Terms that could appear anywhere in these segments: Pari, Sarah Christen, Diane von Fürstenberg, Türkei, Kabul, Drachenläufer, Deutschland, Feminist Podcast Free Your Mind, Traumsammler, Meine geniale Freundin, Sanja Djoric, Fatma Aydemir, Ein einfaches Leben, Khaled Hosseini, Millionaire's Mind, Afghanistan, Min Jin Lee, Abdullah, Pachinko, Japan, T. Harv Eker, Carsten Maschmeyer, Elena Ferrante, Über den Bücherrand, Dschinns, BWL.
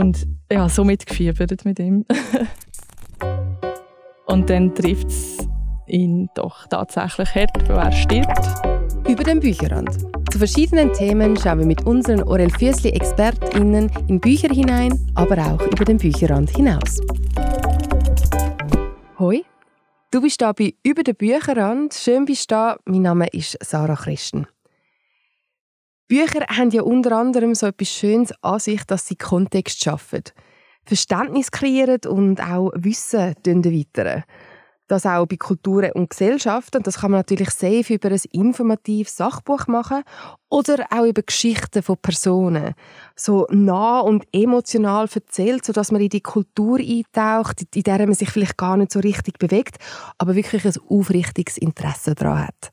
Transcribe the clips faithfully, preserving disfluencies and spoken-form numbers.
Und ja, so mitgefiebert mit ihm. Und dann trifft es ihn doch tatsächlich hart, weil er stirbt. Über den Bücherrand. Zu verschiedenen Themen schauen wir mit unseren Orel Füssli-ExpertInnen in Bücher hinein, aber auch über den Bücherrand hinaus. Hoi, du bist hier bei «Über den Bücherrand». Schön bist du da. Mein Name ist Sarah Christen. Bücher haben ja unter anderem so etwas Schönes an sich, dass sie Kontext schaffen, Verständnis kreieren und auch Wissen erweitern. Das auch bei Kulturen und Gesellschaften. Das kann man natürlich safe über ein informatives Sachbuch machen oder auch über Geschichten von Personen. So nah und emotional erzählt, sodass man in die Kultur eintaucht, in der man sich vielleicht gar nicht so richtig bewegt, aber wirklich ein aufrichtiges Interesse daran hat.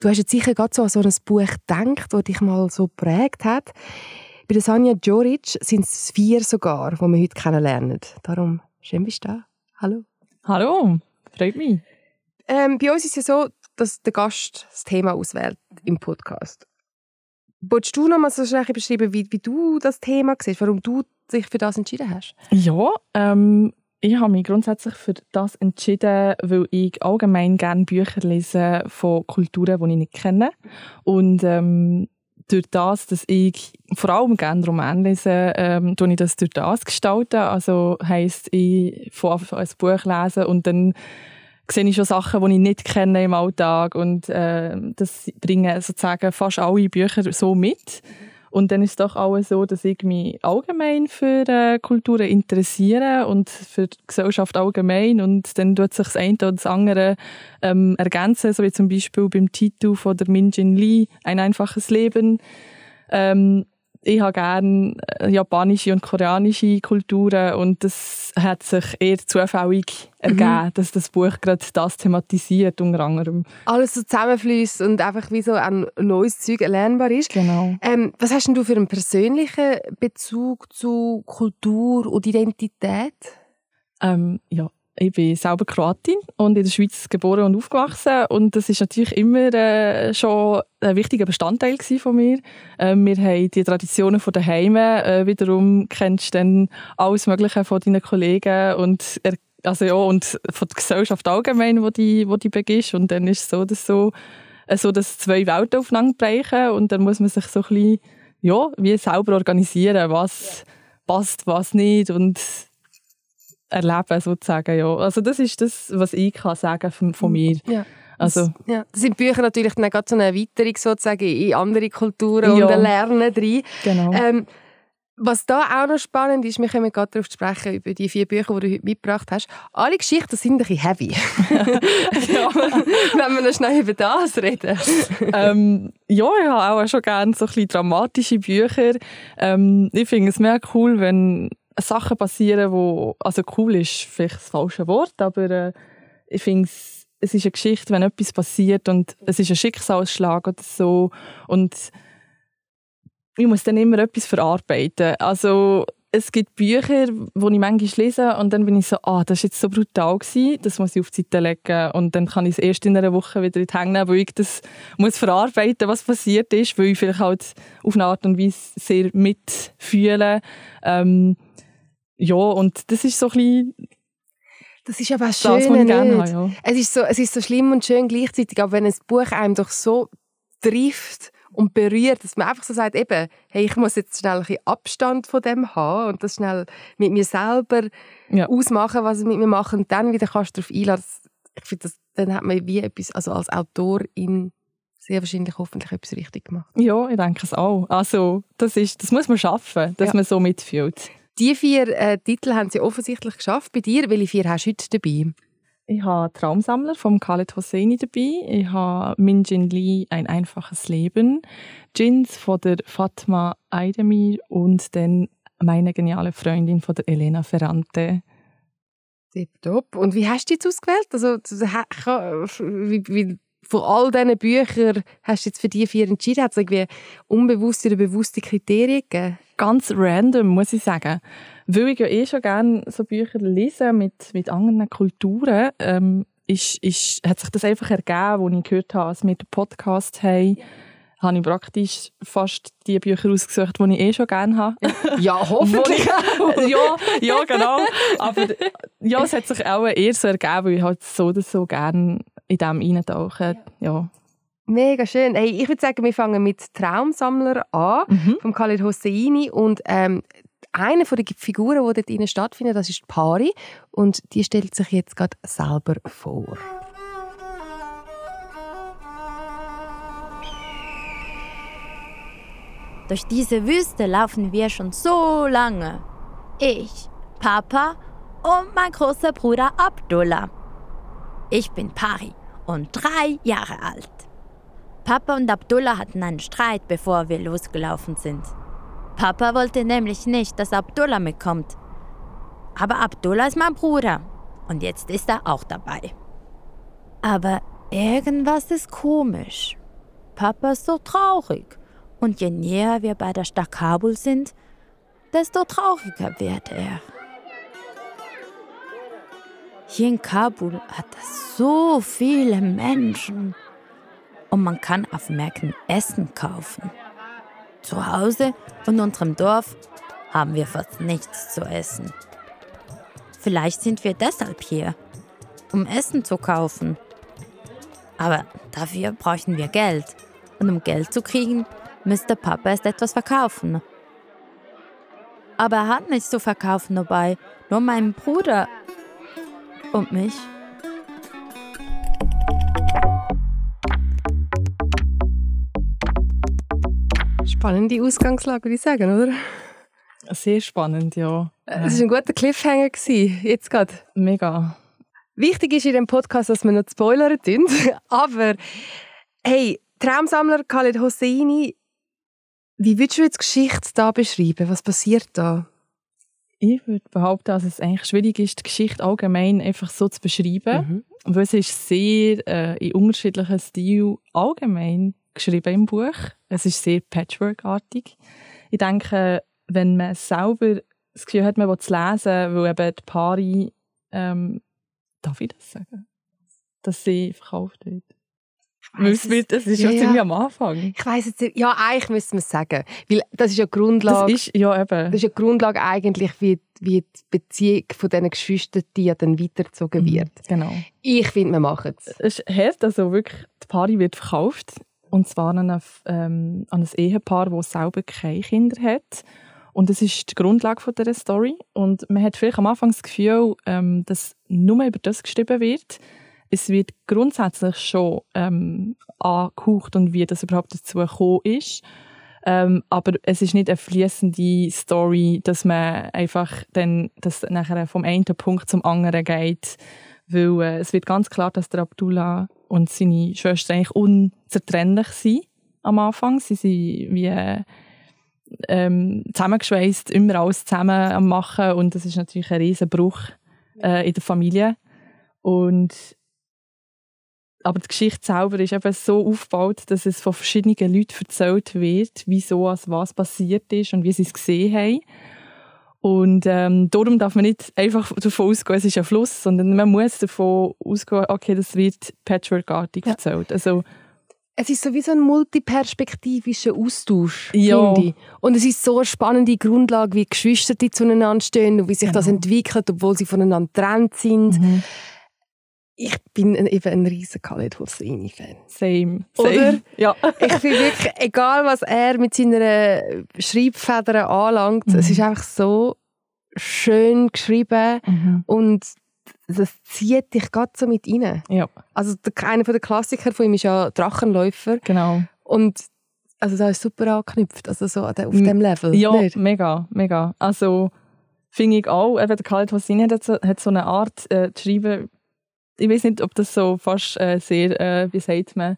Du hast jetzt sicher gerade so an so ein Buch gedacht, das dich mal so geprägt hat. Bei Sanja Djoric sind es vier sogar, die wir heute kennenlernen. Darum, schön bist du da. Hallo. Hallo, freut mich. Ähm, bei uns ist es ja so, dass der Gast das Thema auswählt im Podcast. Wolltest du noch mal so schnell beschreiben, wie, wie du das Thema siehst, warum du dich für das entschieden hast? Ja, ähm, ich habe mich grundsätzlich für das entschieden, weil ich allgemein gerne Bücher lese von Kulturen, die ich nicht kenne. Und ähm, durch das, dass ich vor allem gerne Romane lese, ähm, tue ich das durch das gestalten. Also heisst, ich von ein Buch lesen und dann sehe ich schon Sachen, die ich nicht kenne im Alltag. Und äh, das bringen sozusagen fast alle Bücher so mit. Und dann ist es doch auch so, dass ich mich allgemein für äh, Kulturen interessiere und für die Gesellschaft allgemein. Und dann tut sich das eine oder das andere ähm, ergänzen, so wie zum Beispiel beim Titel von der Min Jin Lee, «Ein einfaches Leben». Ähm, ich habe gerne japanische und koreanische Kulturen und das hat sich eher zufällig ergeben, mhm. dass das Buch gerade das thematisiert, unter anderem. Alles so zusammenfließt und einfach wie so ein neues Zeug erlernbar ist. Genau. Ähm, was hast denn du für einen persönlichen Bezug zu Kultur und Identität? Ähm, ja. Ich bin selber Kroatin und in der Schweiz geboren und aufgewachsen. Und das war natürlich immer äh, schon ein wichtiger Bestandteil von mir. Äh, wir haben die Traditionen von daheim. Äh, wiederum kennst du dann alles Mögliche von deinen Kollegen und, also ja, und von der Gesellschaft allgemein, wo die, wo die begehst. Und dann ist es so, dass, so, äh, so, dass zwei Welten aufeinander brechen. Und dann muss man sich so ein bisschen, ja, wie selber organisieren, was passt, was nicht. Und erleben, sozusagen, ja. Also das ist das, was ich kann sagen von, von mir. Ja. Also. Ja. Das sind Bücher natürlich dann gerade so eine Erweiterung sozusagen in andere Kulturen ja. und Lernen rein. Genau. Ähm, was da auch noch spannend ist, wir kommen gerade darauf zu sprechen, über die vier Bücher, die du heute mitgebracht hast. Alle Geschichten sind ein bisschen heavy. Ja. Wenn wir noch schnell über das reden. ähm, ja, ich habe auch schon gerne so ein bisschen dramatische Bücher. Ähm, ich finde es mega cool, wenn Sachen passieren, wo also cool ist vielleicht das falsche Wort, aber äh, ich finde, es ist eine Geschichte, wenn etwas passiert und es ist ein Schicksalsschlag oder so und ich muss dann immer etwas verarbeiten. Also es gibt Bücher, die ich manchmal lese und dann bin ich so, ah, das war jetzt so brutal gewesen, das muss ich auf die Seite legen und dann kann ich es erst in einer Woche wieder in die Hände nehmen, weil ich das muss verarbeiten, was passiert ist, weil ich vielleicht halt auf eine Art und Weise sehr mitfühle. Ähm, Ja, und das ist so ein bisschen das ist aber schön, das, was ich gerne habe, ja. Es ist so, es ist so schlimm und schön gleichzeitig, aber wenn ein Buch einem doch so trifft und berührt, dass man einfach so sagt, eben, hey, ich muss jetzt schnell ein bisschen Abstand von dem haben und das schnell mit mir selber ja. ausmachen, was ich mit mir mache und dann wieder kannst du darauf einlassen. Ich finde, das, dann hat man wie etwas, also als Autorin sehr wahrscheinlich hoffentlich etwas richtig gemacht. Ja, ich denke es auch. Also, das ist, das muss man schaffen, dass ja. man so mitfühlt. Die vier äh, Titel haben sie offensichtlich geschafft. Bei dir, welche vier hast du heute dabei? Ich habe «Traumsammler» von Khaled Hosseini dabei. Ich habe «Min Jin Lee, ein einfaches Leben», «Dschinns» von der Fatma Aydemir und dann «Meine geniale Freundin» von der Elena Ferrante. Tipptopp. Und wie hast du jetzt ausgewählt? Also, wie, wie, von all diesen Büchern hast du jetzt für die vier entschieden? Hat es irgendwie unbewusste oder bewusste Kriterien gegeben? Ganz random, muss ich sagen. Weil ich ja eh schon gerne so Bücher lese mit, mit anderen Kulturen, ähm, ist, ist, hat sich das einfach ergeben, als ich gehört habe, dass wir den Podcast haben. habe ich praktisch fast die Bücher ausgesucht, die ich eh schon gerne habe. Ja, hoffentlich. ich, ja, ja, genau. Aber ja, es hat sich auch eher so ergeben, weil ich halt so oder so gerne in dem reintauche. Ja. Ja. Mega schön. Hey, ich würde sagen, wir fangen mit Traumsammler an, mhm. von Khaled Hosseini. Und ähm, eine von den Figuren, die dort drin stattfindet, das ist die Pari. Und die stellt sich jetzt gerade selber vor. Durch diese Wüste laufen wir schon so lange. Ich, Papa und mein großer Bruder Abdullah. Ich bin Pari und drei Jahre alt. Papa und Abdullah hatten einen Streit, bevor wir losgelaufen sind. Papa wollte nämlich nicht, dass Abdullah mitkommt. Aber Abdullah ist mein Bruder und jetzt ist er auch dabei. Aber irgendwas ist komisch. Papa ist so traurig. Und je näher wir bei der Stadt Kabul sind, desto trauriger wird er. Hier in Kabul hat es so viele Menschen. Und man kann auf Märkten Essen kaufen. Zu Hause von unserem Dorf haben wir fast nichts zu essen. Vielleicht sind wir deshalb hier, um Essen zu kaufen. Aber dafür bräuchten wir Geld. Und um Geld zu kriegen, müsste Papa erst etwas verkaufen. Aber er hat nichts zu verkaufen dabei, nur meinen Bruder und mich. Spannende Ausgangslage, würde ich sagen, oder? Sehr spannend, ja. Es war ein guter Cliffhanger gewesen, jetzt gerade. Mega. Wichtig ist in diesem Podcast, dass wir nicht spoilern tun, aber hey, Traumsammler Khaled Hosseini, wie würdest du jetzt die Geschichte da beschreiben? Was passiert da? Ich würde behaupten, dass es eigentlich schwierig ist, die Geschichte allgemein einfach so zu beschreiben. Mhm. Weil es ist sehr äh, in unterschiedlichen Stilen allgemein geschrieben im Buch. Es ist sehr patchworkartig. Ich denke, wenn man selber das Gefühl hat, man will es lesen, weil eben die Pari, ähm, darf ich das sagen? Dass sie verkauft wird. Es wird, das ist ja, ja ziemlich am Anfang. Ich weiss jetzt, ja, eigentlich müssen wir es sagen. Weil das ist ja die Grundlage. Das ist ja eben. Das ist ja die Grundlage eigentlich, wie, wie die Beziehung von diesen Geschwistern, die ja dann weitergezogen wird. Mhm, genau. Ich finde, wir machen es. Es ist hart, also wirklich, die Pari wird verkauft. Und zwar an ein, ähm, an ein Ehepaar, das selber keine Kinder hat. Und das ist die Grundlage von dieser Story. Und man hat vielleicht am Anfang das Gefühl, ähm, dass nur über das geschrieben wird. Es wird grundsätzlich schon ähm, angehaucht und wie das überhaupt dazu gekommen ist. Ähm, aber es ist nicht eine fließende Story, dass man einfach dann, dass nachher vom einen Punkt zum anderen geht. Weil äh, es wird ganz klar, dass der Abdullah und seine Schwester eigentlich unzertrennlich sind am Anfang. Sie sind wie äh, ähm, zusammengeschweißt, immer alles zusammen am Machen. Und das ist natürlich ein riesen Bruch äh, in der Familie. Und aber die Geschichte selber ist eben so aufgebaut, dass es von verschiedenen Leuten erzählt wird, wieso als was passiert ist und wie sie es gesehen haben. Und ähm, darum darf man nicht einfach davon ausgehen, es ist ein Fluss, sondern man muss davon ausgehen, okay, das wird patchworkartig erzählt. Ja. Also, es ist sowieso ein multiperspektivischer Austausch, ja. Finde ich. Und es ist so eine spannende Grundlage, wie Geschwister die zueinander stehen und wie sich genau. das entwickelt, obwohl sie voneinander getrennt sind. Mhm. Ich bin ein, eben ein riesen Khaled Hosseini-Fan. Same. Same. Oder? Ja. Ich finde wirklich, egal was er mit seinen Schreibfedern anlangt, mhm. es ist einfach so schön geschrieben mhm. und das zieht dich gerade so mit rein. Ja. Also einer der Klassiker von ihm ist ja «Drachenläufer». Genau. Und also da ist super angeknüpft, also so auf diesem Level. Ja, nicht? mega, mega. Also finde ich auch, eben der Khaled Hosseini hat so, hat so eine Art äh, zu schreiben. Ich weiß nicht, ob das so fast äh, sehr, äh, wie sagt man,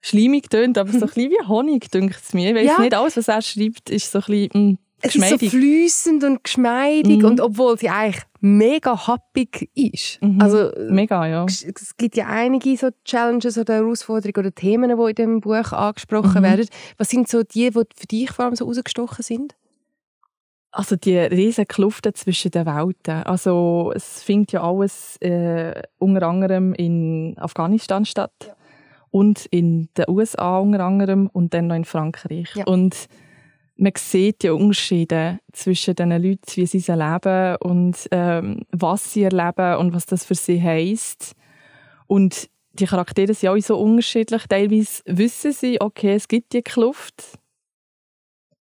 schleimig tönt, aber so ein bisschen wie Honig, dünkt es mir. Ich weiss ja. nicht, alles, was er schreibt, ist so ein bisschen mh, es geschmeidig. Ist so flüssend und geschmeidig, mhm. und obwohl sie eigentlich mega happig ist. Mhm. Also, mega, ja. Es gibt ja einige so Challenges oder Herausforderungen oder Themen, die in diesem Buch angesprochen mhm. werden. Was sind so die, die für dich vor allem so rausgestochen sind? Also die riesen Kluften zwischen den Welten. Also es findet ja alles äh, unter anderem in Afghanistan statt. Ja. und in den U S A unter anderem und dann noch in Frankreich. Ja. Und man sieht die Unterschiede zwischen diesen Leuten, wie sie leben und ähm, was sie erleben und was das für sie heisst. Und die Charaktere sind auch so unterschiedlich. Teilweise wissen sie, okay, es gibt die Kluft.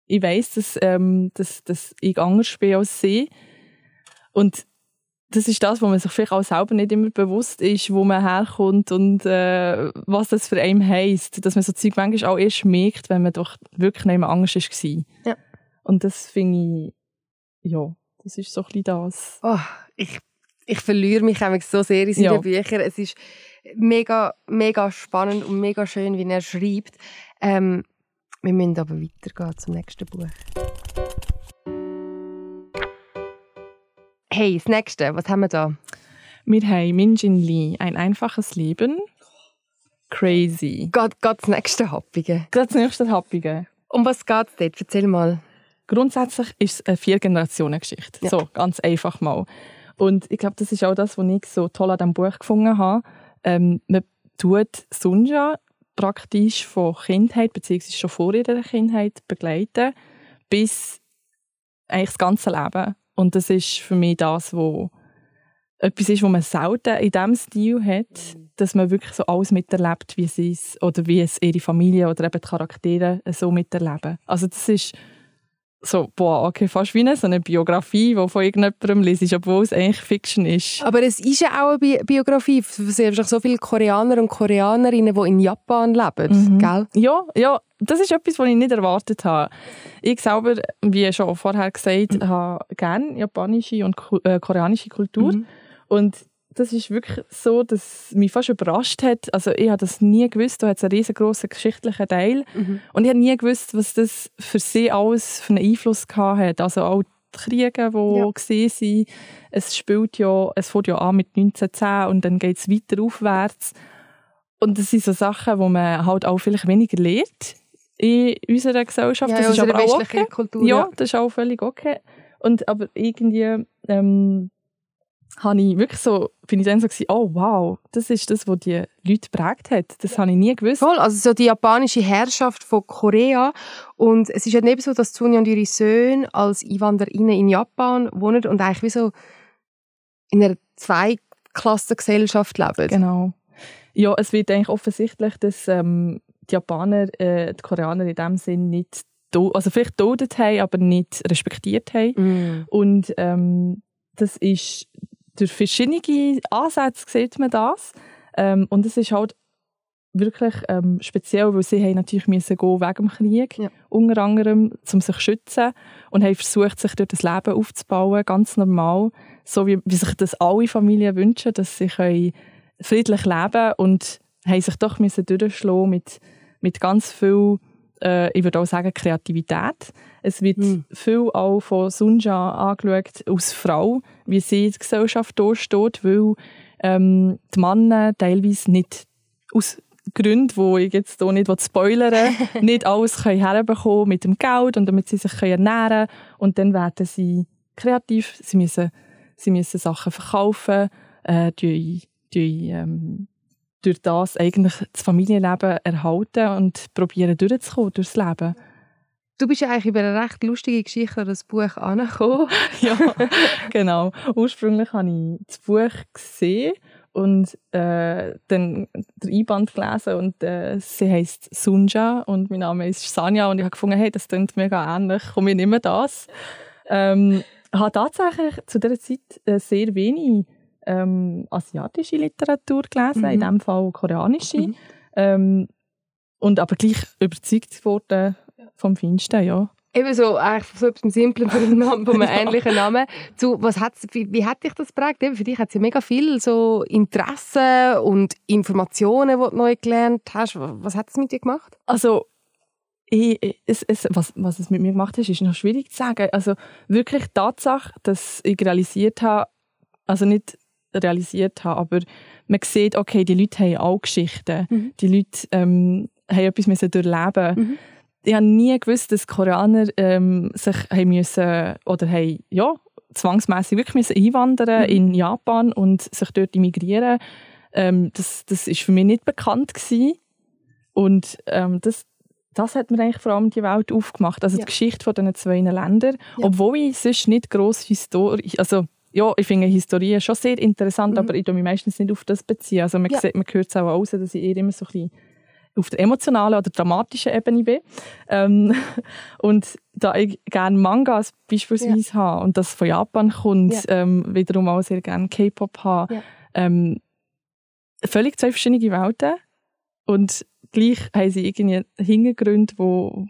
Ich weiss, dass, ähm, dass, dass ich anders bin als sie. Und das ist das, wo man sich vielleicht auch selber nicht immer bewusst ist, wo man herkommt und äh, was das für einen heisst. Dass man so Zeug manchmal auch erst merkt, wenn man doch wirklich nicht mehr anders war. Ja. Und das finde ich, ja, das ist so ein bisschen das. Oh, ich, ich verliere mich so sehr in seinen ja. Büchern. Es ist mega, mega spannend und mega schön, wie er schreibt. Ähm, wir müssen aber weitergehen zum nächsten Buch. Hey, das nächste, was haben wir da? Wir haben Min Jin Lee, Ein einfaches Leben. Crazy. Geht, geht das nächste Happige? Geht das nächste Happige. Um was geht es dort? Erzähl mal. Grundsätzlich ist es eine Vier-Generationen-Geschichte. Ja. So, ganz einfach mal. Und ich glaube, das ist auch das, was ich so toll an diesem Buch gefunden habe. Ähm, man tut Sanja praktisch von Kindheit, beziehungsweise schon vor ihrer Kindheit, begleiten, bis eigentlich das ganze Leben. Und das ist für mich das, was etwas ist, was man selten in diesem Stil hat, dass man wirklich so alles miterlebt, wie sie es, oder wie es ihre Familie oder eben die Charaktere so miterleben. Also das ist so, boah, okay, fast wie eine, so eine Biografie, die von irgendjemandem liest, obwohl es eigentlich Fiction ist. Aber es ist ja auch eine Bi- Biografie. Es sind so viele Koreaner und Koreanerinnen, die in Japan leben, mhm. gell? Ja, ja, das ist etwas, was ich nicht erwartet habe. Ich selber, wie schon vorher gesagt, mhm. habe gerne japanische und koreanische Kultur. Mhm. Und das ist wirklich so, dass mich fast überrascht hat. Also ich habe das nie gewusst. Da hat es einen riesengroßen geschichtlichen Teil. Mhm. Und ich habe nie gewusst, was das für sie alles für einen Einfluss gehabt hat. Also auch die Kriege, die ja. waren. Es spielt ja, es fängt ja an mit neunzehnhundertzehn und dann geht es weiter aufwärts. Und das sind so Sachen, die man halt auch vielleicht weniger lernt in unserer Gesellschaft. Ja, das ist aber auch okay. Kultur, ja. ja, das ist auch völlig okay. Und aber irgendwie ähm, habe ich wirklich so, bin ich dann so gewesen, oh wow, das ist das, was die Leute geprägt hat. Das habe ich nie gewusst. Voll, also so die japanische Herrschaft von Korea. Und es ist ja eben so, dass Sunja und ihre Söhne als Einwanderinnen in Japan wohnen und eigentlich wie so in einer Zweiklassengesellschaft leben. Genau. Ja, es wird eigentlich offensichtlich, dass ähm, die Japaner äh, die Koreaner in dem Sinn nicht, do- also vielleicht geduldet haben, aber nicht respektiert haben. Mm. Und ähm, das ist durch verschiedene Ansätze sieht man das. Ähm, und es ist halt wirklich ähm, speziell, weil sie haben natürlich müssen gehen wegen dem Krieg, ja. unter anderem, um sich zu schützen. Und haben versucht, sich durch das Leben aufzubauen, ganz normal. So wie, wie sich das alle Familien wünschen, dass sie können friedlich leben und haben sich doch durchschlagen mit, mit ganz viel, äh, ich würde auch sagen, Kreativität. Es wird mm. viel auch von Sunja angeschaut als Frau, wie sie in der Gesellschaft durchsteht, weil ähm, die Männer teilweise nicht aus Gründen, die ich jetzt hier nicht spoilern will, nicht alles herbekommen mit dem Geld und damit sie sich ernähren können. Und dann werden sie kreativ, sie müssen, sie müssen Sachen verkaufen, äh, die Durch, ähm, durch das eigentlich das Familienleben erhalten und probieren durchzukommen durchs Leben. Du bist ja eigentlich über eine recht lustige Geschichte an das Buch angekommen. Ja, genau. Ursprünglich habe ich das Buch gesehen und äh, dann den Einband gelesen und äh, sie heisst Sunja und mein Name ist Sanja und ich habe gefunden, hey, das klingt mega ähnlich, komme ich nicht mehr das. Ähm, ich habe tatsächlich zu dieser Zeit sehr wenig Ähm, asiatische Literatur gelesen, mhm. in diesem Fall koreanische. Mhm. Ähm, und aber gleich überzeugt worden vom Feinsten, ja. Eben so, eigentlich so etwas Simples von einem Namen, von einem ja. ähnlichen Namen. Zu, was hat's, wie, wie hat dich das geprägt? Eben, für dich hat es ja mega viel so Interessen und Informationen, die du neu gelernt hast. Was hat es mit dir gemacht? Also, Ich, es, es, was, was es mit mir gemacht hat, ist noch schwierig zu sagen. Also wirklich die Tatsache, dass ich realisiert habe, also nicht realisiert habe, aber man sieht, okay, die Leute haben auch Geschichten. Mhm. Die Leute ähm, haben etwas durchleben. Mhm. Ich habe nie gewusst, dass Koreaner ähm, sich haben müssen, oder haben, ja, zwangsmässig wirklich müssen einwandern mhm. in Japan und sich dort immigrieren. Ähm, das, das ist für mich nicht bekannt gewesen. Und ähm, das, das hat mir eigentlich vor allem die Welt aufgemacht. Also ja. die Geschichte von diesen zwei Ländern. Ja. Obwohl ich sonst nicht gross Historie... Also, ja, ich finde Historie schon sehr interessant, mhm. aber ich beziehe mich meistens nicht auf das. Beziehen. Also man, ja. sieht, man hört es auch aus, dass ich eher immer so ein bisschen auf der emotionalen oder dramatischen Ebene bin. Ähm, und da ich gerne Mangas beispielsweise ja. habe und das von Japan kommt, ja. ähm, wiederum auch sehr gerne K-Pop habe. Ja. Ähm, völlig zwei verschiedene Welten. Und gleich haben sie irgendwie Hintergründe, wo...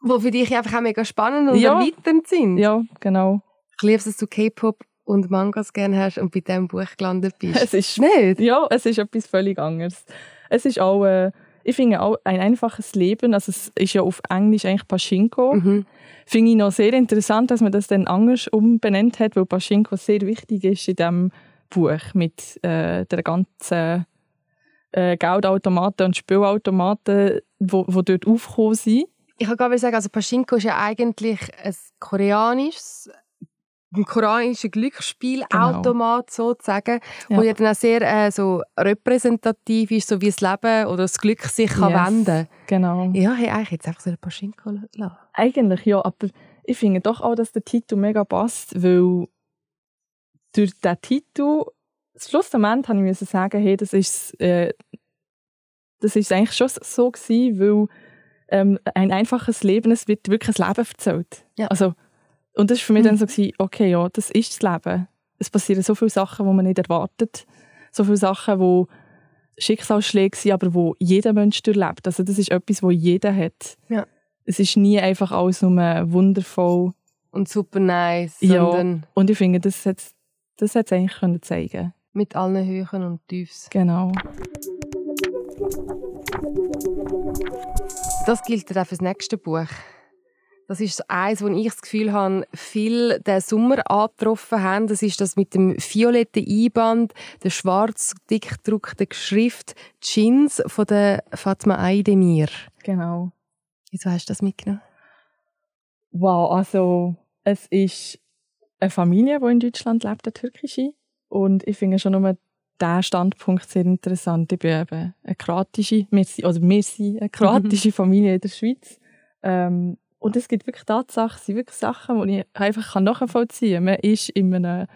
Wo für dich einfach auch mega spannend und ja. erweiternd sind. Ja, genau. Ich liebe es, dass du K-Pop und Mangas gerne hast und bei diesem Buch gelandet bist. Es ist... Nicht? Ja, es ist etwas völlig anderes. Es ist auch... Äh, Ich finde auch ein einfaches Leben, also es ist ja auf Englisch eigentlich Pachinko, mhm. finde ich noch sehr interessant, dass man das dann anders umbenannt hat, weil Pachinko sehr wichtig ist in diesem Buch mit äh, der ganzen äh, Geldautomaten und Spielautomaten, die dort aufgekommen sind. Ich kann gerade sagen, also Pachinko ist ja eigentlich ein koreanisches, ein koreanischer Glücksspielautomat, genau. sozusagen, ja. wo ja dann auch sehr äh, so repräsentativ ist, so wie das Leben oder das Glück sich yes. kann wenden. Genau. Ja, hey, eigentlich jetzt einfach so ein Pachinko lassen. Eigentlich ja, aber ich finde doch auch, dass der Titel mega passt, weil durch diesen Titel, schlussendlich habe ich sagen, hey, das ist äh, das ist eigentlich schon so gewesen, weil ähm, ein einfaches Leben, es wird wirklich ein Leben erzählt. Ja. Also und das war für mich dann so, okay, ja, das ist das Leben. Es passieren so viele Sachen, die man nicht erwartet. So viele Sachen, die Schicksalsschläge sind, aber die jeder Mensch durchlebt. Also das ist etwas, das jeder hat. Ja. Es ist nie einfach alles nur wundervoll. Und super nice. Ja, und ich finde, das hätte das es eigentlich können zeigen. Mit allen Höhen und Tiefs. Genau. Das gilt dann auch für das nächste Buch. Das ist eins, wo ich das Gefühl habe, viel den Sommer angetroffen haben. Das ist das mit dem violetten Einband, der schwarz dick gedruckten Schrift «Dschinns» von der Fatma Aydemir. Genau. Wieso hast du das mitgenommen? Wow, also es ist eine Familie, die in Deutschland lebt, eine türkische. Und ich finde schon nur diesen Standpunkt sehr interessant. Ich bin eben eine kroatische, wir sind, oder wir sind eine kroatische Familie in der Schweiz. Ähm, Und es gibt wirklich Tatsachen, sind wirklich Sachen, die ich einfach nachvollziehen kann. Man ist in einem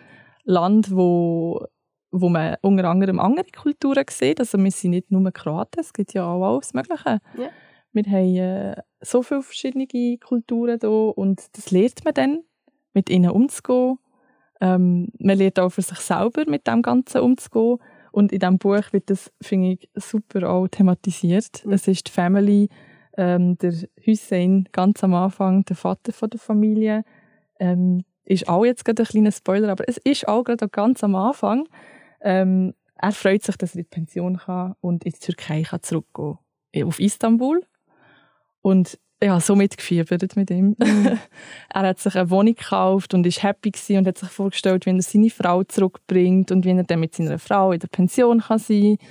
Land, wo, wo man unter anderem andere Kulturen sieht. Also wir sind nicht nur Kroaten, es gibt ja auch alles Mögliche. Ja. Wir haben äh, so viele verschiedene Kulturen hier und das lernt man dann, mit ihnen umzugehen. Ähm, man lernt auch für sich selber mit dem Ganzen umzugehen. Und in diesem Buch wird das, finde ich, super auch thematisiert. Mhm. Es ist die Family, Ähm, der Hossein, ganz am Anfang, der Vater von der Familie, ähm, ist auch jetzt gerade ein kleiner Spoiler, aber es ist auch gerade ganz am Anfang. Ähm, er freut sich, dass er in die Pension kann und in die Türkei kann zurückgehen kann. Auf Istanbul. Und ja, so mitgefiebert mit ihm. Mhm. Er hat sich eine Wohnung gekauft und war happy gewesen und hat sich vorgestellt, wie er seine Frau zurückbringt und wie er dann mit seiner Frau in der Pension kann sein kann.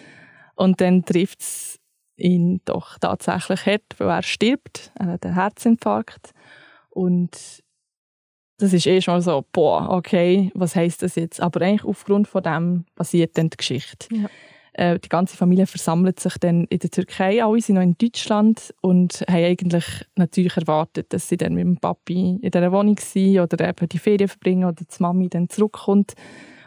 Und dann trifft es ihn doch tatsächlich hat, weil er stirbt. Er hat einen Herzinfarkt. Und das ist eh schon so, boah, okay, was heisst das jetzt? Aber eigentlich aufgrund von dem passiert dann die Geschichte. Ja. Äh, die ganze Familie versammelt sich dann in der Türkei, alle sind noch in Deutschland und haben eigentlich natürlich erwartet, dass sie dann mit dem Papi in dieser Wohnung sind oder eben die Ferien verbringen oder die Mami dann zurückkommt.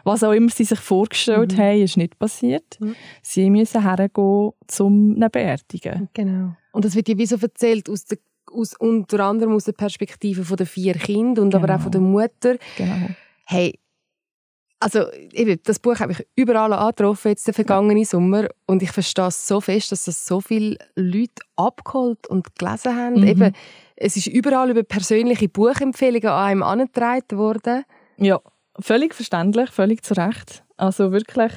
Was auch immer sie sich vorgestellt mhm. haben, ist nicht passiert. Mhm. Sie müssen hergehen, um ihn beerdigen. Genau. Und das wird ja wie so erzählt, aus der, aus, unter anderem aus der Perspektive der vier Kinder und genau. aber auch von der Mutter. Genau. Hey, also eben, das Buch habe ich überall angetroffen, jetzt den vergangenen ja. Sommer. Und ich verstehe es so fest, dass das so viele Leute abgeholt und gelesen haben. Mhm. Eben, es ist überall über persönliche Buchempfehlungen an einem angetragen worden. Ja. Völlig verständlich, völlig zu Recht. Also wirklich,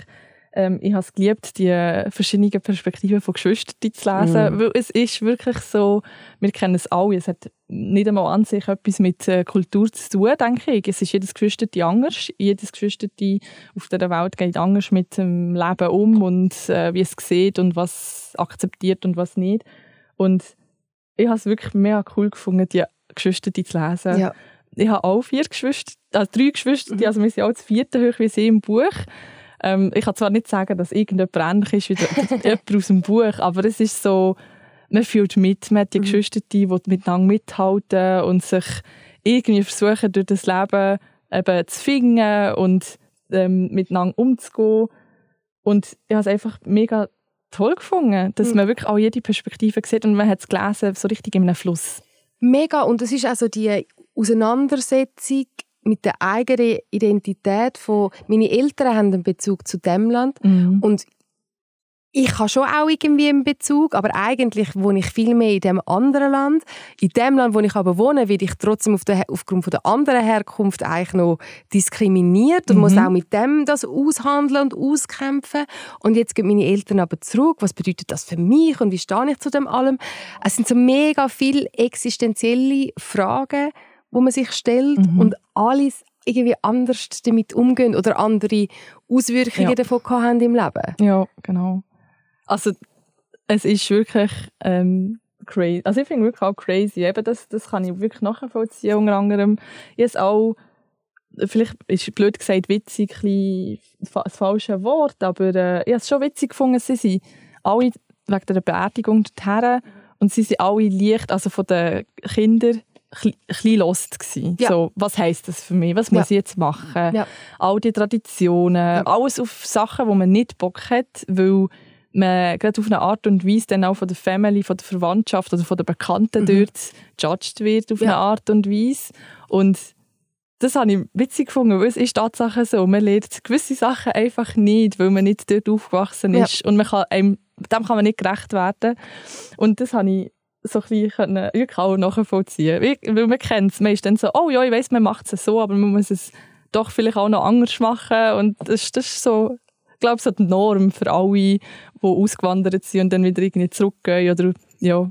ähm, ich habe es geliebt, die verschiedenen Perspektiven von Geschwistern zu lesen, mm. weil es ist wirklich so, wir kennen es alle, es hat nicht einmal an sich etwas mit Kultur zu tun, denke ich. Es ist jedes Geschwisterte anders, jedes Geschwisterte auf dieser Welt geht anders mit dem Leben um und äh, wie es sieht und was akzeptiert und was nicht. Und ich habe es wirklich mega cool gefunden, die Geschwisterte zu lesen. Ja. Ich habe auch vier Geschwister, also drei Geschwister, mhm. also wir sind auch das vierte hoch wie sie im Buch. Ähm, ich kann zwar nicht sagen, dass irgendjemand ähnlich ist wie jemand aus dem Buch, aber es ist so, man fühlt mit, man hat die mhm. Geschwister, die miteinander mithalten und sich irgendwie versuchen, durch das Leben eben zu finden und ähm, miteinander umzugehen. Und ich habe es einfach mega toll gefunden, dass mhm. man wirklich auch jede Perspektive sieht und man hat es gelesen, so richtig in einem Fluss. Mega, und es ist also die Auseinandersetzung mit der eigenen Identität von meine Eltern haben einen Bezug zu dem Land mhm. und ich habe schon auch irgendwie einen Bezug, aber eigentlich wohne ich viel mehr in dem anderen Land. In dem Land, wo ich aber wohne, werde ich trotzdem auf der, aufgrund von der anderen Herkunft eigentlich noch diskriminiert und mhm. muss auch mit dem das aushandeln und auskämpfen. Und jetzt gehen meine Eltern aber zurück. Was bedeutet das für mich und wie stehe ich zu dem allem? Es sind so mega viele existenzielle Fragen, die man sich stellt mhm. und alles irgendwie anders damit umgehen oder andere Auswirkungen ja. davon haben im Leben. Ja, genau. Also es ist wirklich ähm, crazy. Also ich finde wirklich auch crazy. Eben das, das kann ich wirklich nachvollziehen. Unter anderem jetzt auch, vielleicht ist blöd gesagt witzig ein bisschen das falsche Wort, aber äh, ich habe es schon witzig gefunden. Sie sind alle wegen der Beerdigung dorthin und sie sind alle leicht, also von den Kindern, ein bisschen lost gewesen. Ja. So, was heisst das für mich? Was muss ja. ich jetzt machen? Ja. All die Traditionen, ja. alles auf Sachen, wo man nicht Bock hat, weil man gerade auf eine Art und Weise dann auch von der Family, von der Verwandtschaft oder von den Bekannten mhm. dort judged wird auf ja. eine Art und Weise. Und das habe ich witzig gefunden, weil es ist Tatsache so, man lernt gewisse Sachen einfach nicht, weil man nicht dort aufgewachsen ist ja. und man kann einem, dem kann man nicht gerecht werden. Und das habe ich so ein bisschen wirklich auch nachvollziehen. Weil man kennt es, man ist dann so, oh ja, ich weiss, man macht es so, aber man muss es doch vielleicht auch noch anders machen. Und das, das ist so... Ich glaube, es ist die Norm für alle, die ausgewandert sind und dann wieder irgendwie zurückgehen. Oder, ja.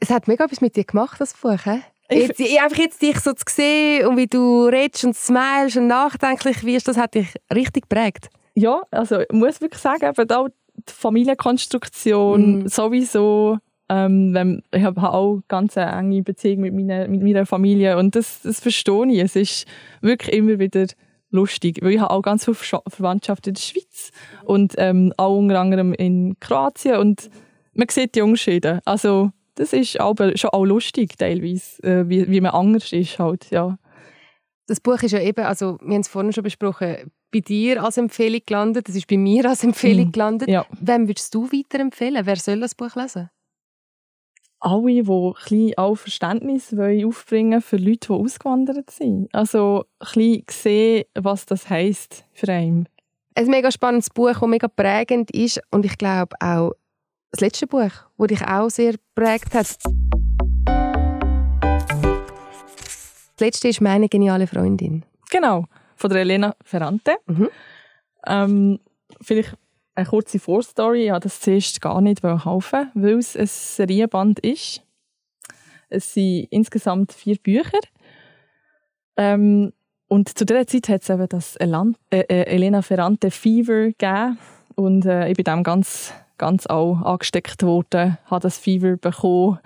Es hat mega etwas mit dir gemacht, das Buch. He? Jetzt, ich, einfach jetzt dich so zu sehen und wie du redest und smilest und nachdenklich wirst, das hat dich richtig geprägt. Ja, also ich muss wirklich sagen, eben auch die Familienkonstruktion mm. sowieso. Ähm, ich habe auch ganz eine enge Beziehung mit meiner, mit meiner Familie und das, das verstehe ich. Es ist wirklich immer wieder... lustig, weil ich habe auch ganz viel Verwandtschaft in der Schweiz und ähm, auch unter anderem in Kroatien und man sieht die Unterschiede. Also das ist aber schon auch lustig teilweise, äh, wie, wie man anders ist halt, ja. Das Buch ist ja eben, also wir haben es vorhin schon besprochen, bei dir als Empfehlung gelandet, es ist bei mir als Empfehlung mhm. gelandet. Ja. Wem würdest du weiterempfehlen? Wer soll das Buch lesen? Alle, die ein bisschen auch Verständnis aufbringen für Leute, die ausgewandert sind. Also ein bisschen sehen, was das heisst für einen. Ein mega spannendes Buch, das mega prägend ist. Und ich glaube auch das letzte Buch, das dich auch sehr geprägt hat. Das letzte ist «Meine geniale Freundin». Genau, von der Elena Ferrante. Mhm. Ähm, vielleicht... Eine kurze Vorstory, ja, das zuerst gar nicht kaufen, weil es ein Serienband ist. Es sind insgesamt vier Bücher. Ähm, und zu dieser Zeit hat es eben das Elan- äh, Elena Ferrante Fever gegeben. Und äh, ich bin dem ganz, ganz auch angesteckt worden, habe das Fever bekommen.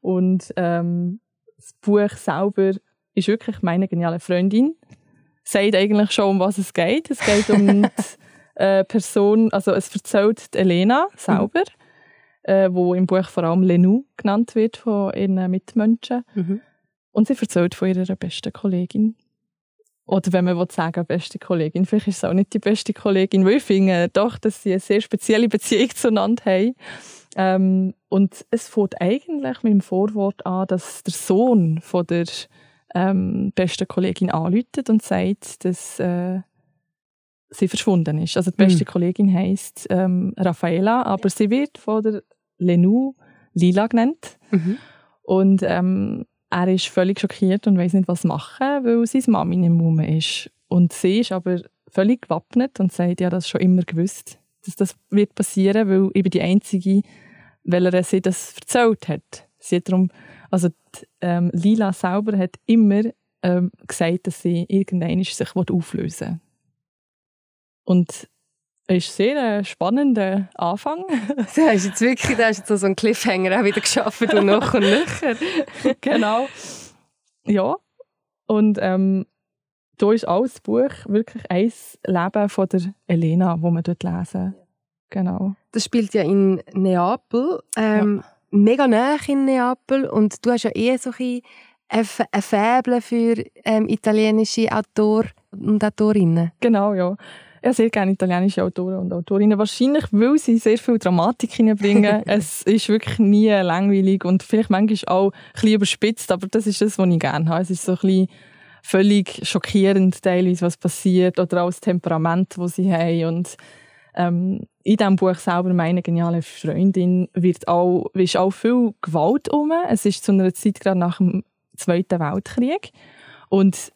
Und ähm, das Buch selber ist wirklich «Meine geniale Freundin». Sagt eigentlich schon, um was es geht. Es geht um... Person, also es erzählt Elena selber, mhm. äh, wo im Buch vor allem Lenou genannt wird von ihren Mitmenschen. Mhm. Und sie erzählt von ihrer besten Kollegin. Oder wenn man will sagen, beste Kollegin, vielleicht ist es auch nicht die beste Kollegin, weil ich finde doch, dass sie eine sehr spezielle Beziehung zueinander haben. Ähm, und es fängt eigentlich mit dem Vorwort an, dass der Sohn von der ähm, besten Kollegin anruft und sagt, dass äh, sie verschwunden ist. Also die beste mhm. Kollegin heisst ähm, Raffaella, aber sie wird von der Lenou Lila genannt. Mhm. Und ähm, er ist völlig schockiert und weiss nicht, was machen, weil seine Mami nicht mehr rum ist. Und sie ist aber völlig gewappnet und sagt, ja, das schon immer gewusst, dass das wird passieren, weil ich bin die Einzige, welcher sie das erzählt hat. Sie hat darum, also die, ähm, Lila selber hat immer ähm, gesagt, dass sie irgendwann sich auflösen will. Und es ist sehr ein sehr spannender Anfang. Du hast jetzt wirklich da hast jetzt so einen Cliffhanger auch wieder geschaffen und noch und nöcher. Genau. Ja. Und ähm, da ist auch das Buch wirklich ein Leben von der Elena, das wir dort lesen. Genau. Das spielt ja in Neapel. Ähm, ja. mega nah in Neapel und du hast ja eh so ein ein Faible für ähm, italienische Autoren und Autorinnen. Genau, ja. Ich sehr gerne italienische Autoren und Autorinnen. Wahrscheinlich, weil sie sehr viel Dramatik hineinbringen. Es ist wirklich nie langweilig und vielleicht manchmal auch ein bisschen überspitzt, aber das ist das, was ich gerne habe. Es ist so ein bisschen völlig schockierend teilweise, was passiert, oder auch das Temperament, das sie haben. Und ähm, in diesem Buch selber, «Meine geniale Freundin», wird auch, ist auch viel Gewalt herum. Es ist zu einer Zeit gerade nach dem Zweiten Weltkrieg. Und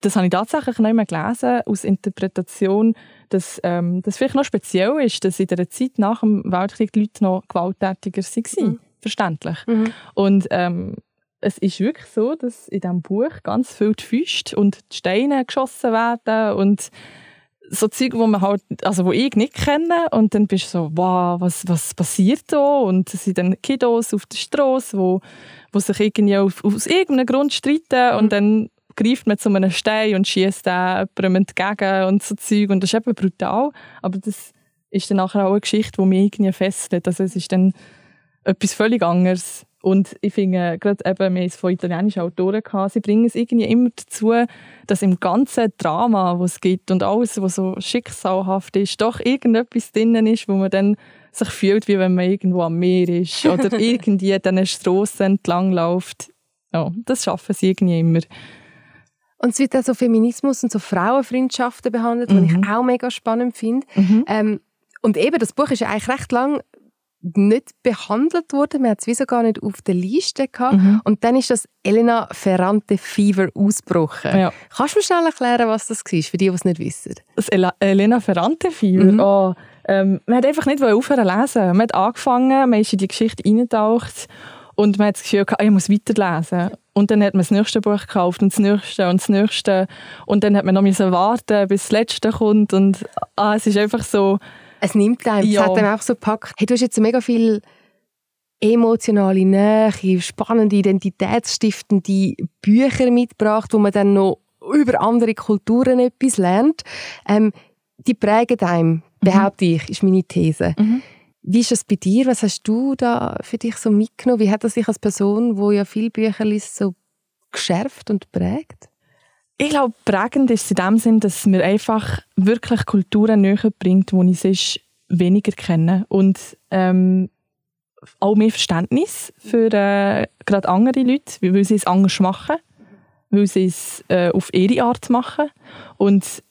das habe ich tatsächlich noch einmal gelesen, aus Interpretation, dass ähm, das vielleicht noch speziell ist, dass in der Zeit nach dem Weltkrieg die Leute noch gewalttätiger waren. Mhm. Verständlich. Mhm. Und ähm, es ist wirklich so, dass in diesem Buch ganz viel die Fäuste und die Steine geschossen werden und so Zeug, wo man halt, also wo ich nicht kenne, und dann bist du so, wow, was, was passiert da? Und es sind dann Kiddos auf der Strasse, wo, wo sich irgendwie auf, aus irgendeinem Grund streiten, mhm. und dann greift man zu einem Stein und schiesst den jemandem entgegen und so Zeug, und das ist eben brutal, aber das ist dann nachher auch eine Geschichte, die mich irgendwie fesselt, also es ist dann etwas völlig anderes. Und ich finde, gerade eben, wir haben es von italienischen Autoren gehabt, sie bringen es irgendwie immer dazu, dass im ganzen Drama, das es gibt und alles, was so schicksalhaft ist, doch irgendetwas drin ist, wo man dann sich fühlt, wie wenn man irgendwo am Meer ist oder irgendwie an einer Strasse entlang läuft. Ja, das schaffen sie irgendwie immer. Und es wird auch so Feminismus und so Frauenfreundschaften behandelt, mhm. was ich auch mega spannend finde. Mhm. Ähm, und eben, das Buch ist ja eigentlich recht lang nicht behandelt worden. Man hat es wieso gar nicht auf der Liste gehabt. Mhm. Und dann ist das Elena Ferrante Fever ausgebrochen. Ja. Kannst du mir schnell erklären, was das war, für die, die es nicht wissen? Das El- Elena Ferrante Fever? Mhm. Oh, ähm, man hat einfach nicht aufhören lesen. Man hat angefangen, man ist in die Geschichte reingetaucht und man hat das Gefühl gehabt, ich muss weiterlesen. Und dann hat man das nächste Buch gekauft und das nächste und das nächste. Und dann hat man noch warten, bis das letzte kommt. Und ah, es ist einfach so... Es nimmt einem, ja. Es hat einem auch so gepackt. Hey, du hast jetzt mega viel emotionale Nähe, spannende, identitätsstiftende Bücher mitgebracht, wo man dann noch über andere Kulturen etwas lernt. Ähm, die prägen einem, behaupte mhm. ich, ist meine These. Mhm. Wie ist das bei dir? Was hast du da für dich so mitgenommen? Wie hat das dich als Person, die ja viele Bücher liest, so geschärft und prägt? Ich glaube, prägend ist es in dem Sinn, dass mir einfach wirklich Kulturen näher bringt, die ich sonst weniger kenne. Und ähm, auch mehr Verständnis für äh, gerade andere Leute, weil sie es anders machen, weil sie es äh, auf ihre Art machen. Und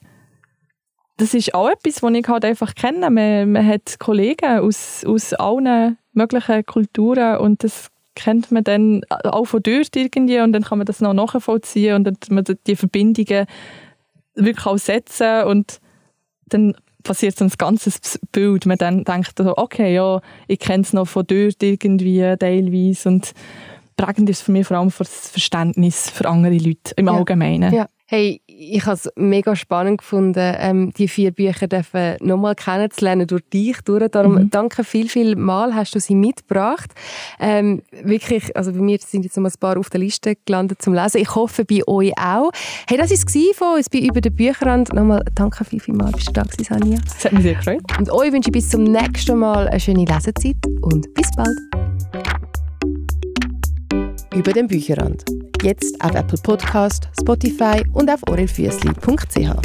das ist auch etwas, das ich halt einfach kenne. Man, man hat Kollegen aus, aus allen möglichen Kulturen und das kennt man dann auch von dort irgendwie, und dann kann man das noch nachvollziehen und dann man die Verbindungen wirklich auch setzen, und dann passiert so ein ganzes Bild. Man dann denkt so, okay, ja, ich kenne es noch von dort irgendwie teilweise, und prägend ist für mich vor allem für das Verständnis für andere Leute im ja. Allgemeinen. Ja. Hey, ich habe es mega spannend gefunden, ähm, die vier Bücher dürfen nochmal kennenzulernen durch dich. Durch. Darum mhm. danke viel, viel Mal, hast du sie mitgebracht. Ähm, wirklich, also bei mir sind jetzt noch mal ein paar auf der Liste gelandet zum Lesen. Ich hoffe, bei euch auch. Hey, das war es von uns bei «Über den Bücherrand». Nochmal danke viel, viel Mal, bist du da gewesen, Sanja. Das hat mich sehr gefreut. Und euch wünsche ich bis zum nächsten Mal eine schöne Lesezeit und bis bald. «Über den Bücherrand». Jetzt auf Apple Podcast, Spotify und auf orelfüessli punkt c h.